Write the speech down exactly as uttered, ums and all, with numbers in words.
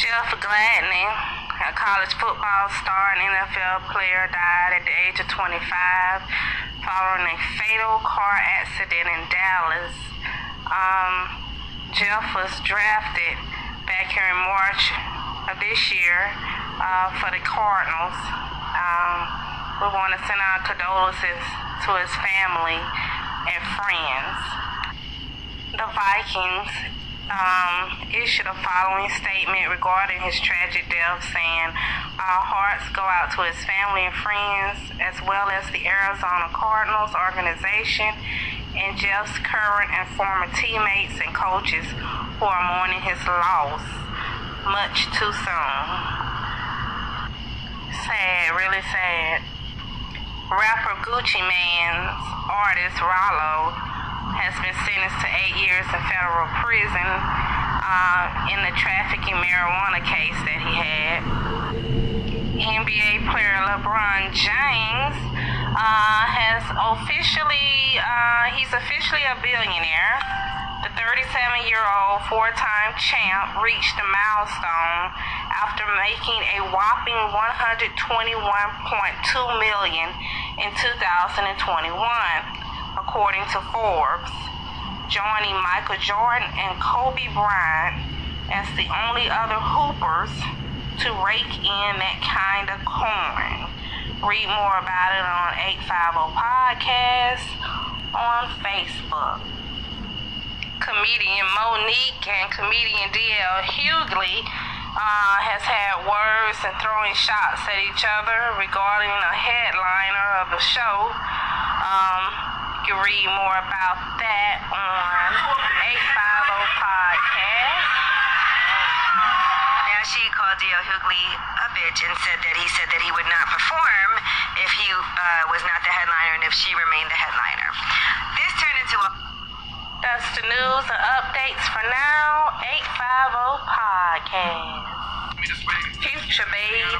Jeff Gladney, a college football star and N F L player, died at the age of twenty-five following a fatal car accident in Dallas. Um, Jeff was drafted back here in March of this year uh, for the Cardinals. Um, we want to send our condolences to his family and friends. The Vikings Um, issued the following statement regarding his tragic death, saying, "Our hearts go out to his family and friends, as well as the Arizona Cardinals organization and Jeff's current and former teammates and coaches who are mourning his loss much too soon." Sad, really sad. Rapper Gucci Mane's artist Rallo has been sentenced to eight years in federal prison uh, in the trafficking marijuana case that he had. N B A player LeBron James uh, has officially, uh, he's officially a billionaire. The thirty-seven-year-old four-time champ reached the milestone after making a whopping one hundred twenty-one point two million dollars in two thousand twenty-one. According to Forbes, joining Michael Jordan and Kobe Bryant as the only other hoopers to rake in that kind of coin. Read more about it on eight fifty Podcast on Facebook. Comedian Monique and comedian D L Hughley uh, has had words and throwing shots at each other regarding a headliner of the show. Um... You can read more about that on eight fifty Podcast. Now, she called D L Hughley a bitch and said that he said that he would not perform if he uh, was not the headliner and if she remained the headliner. This turned into a... That's the news and updates for now. eight fifty Podcast. Future, baby.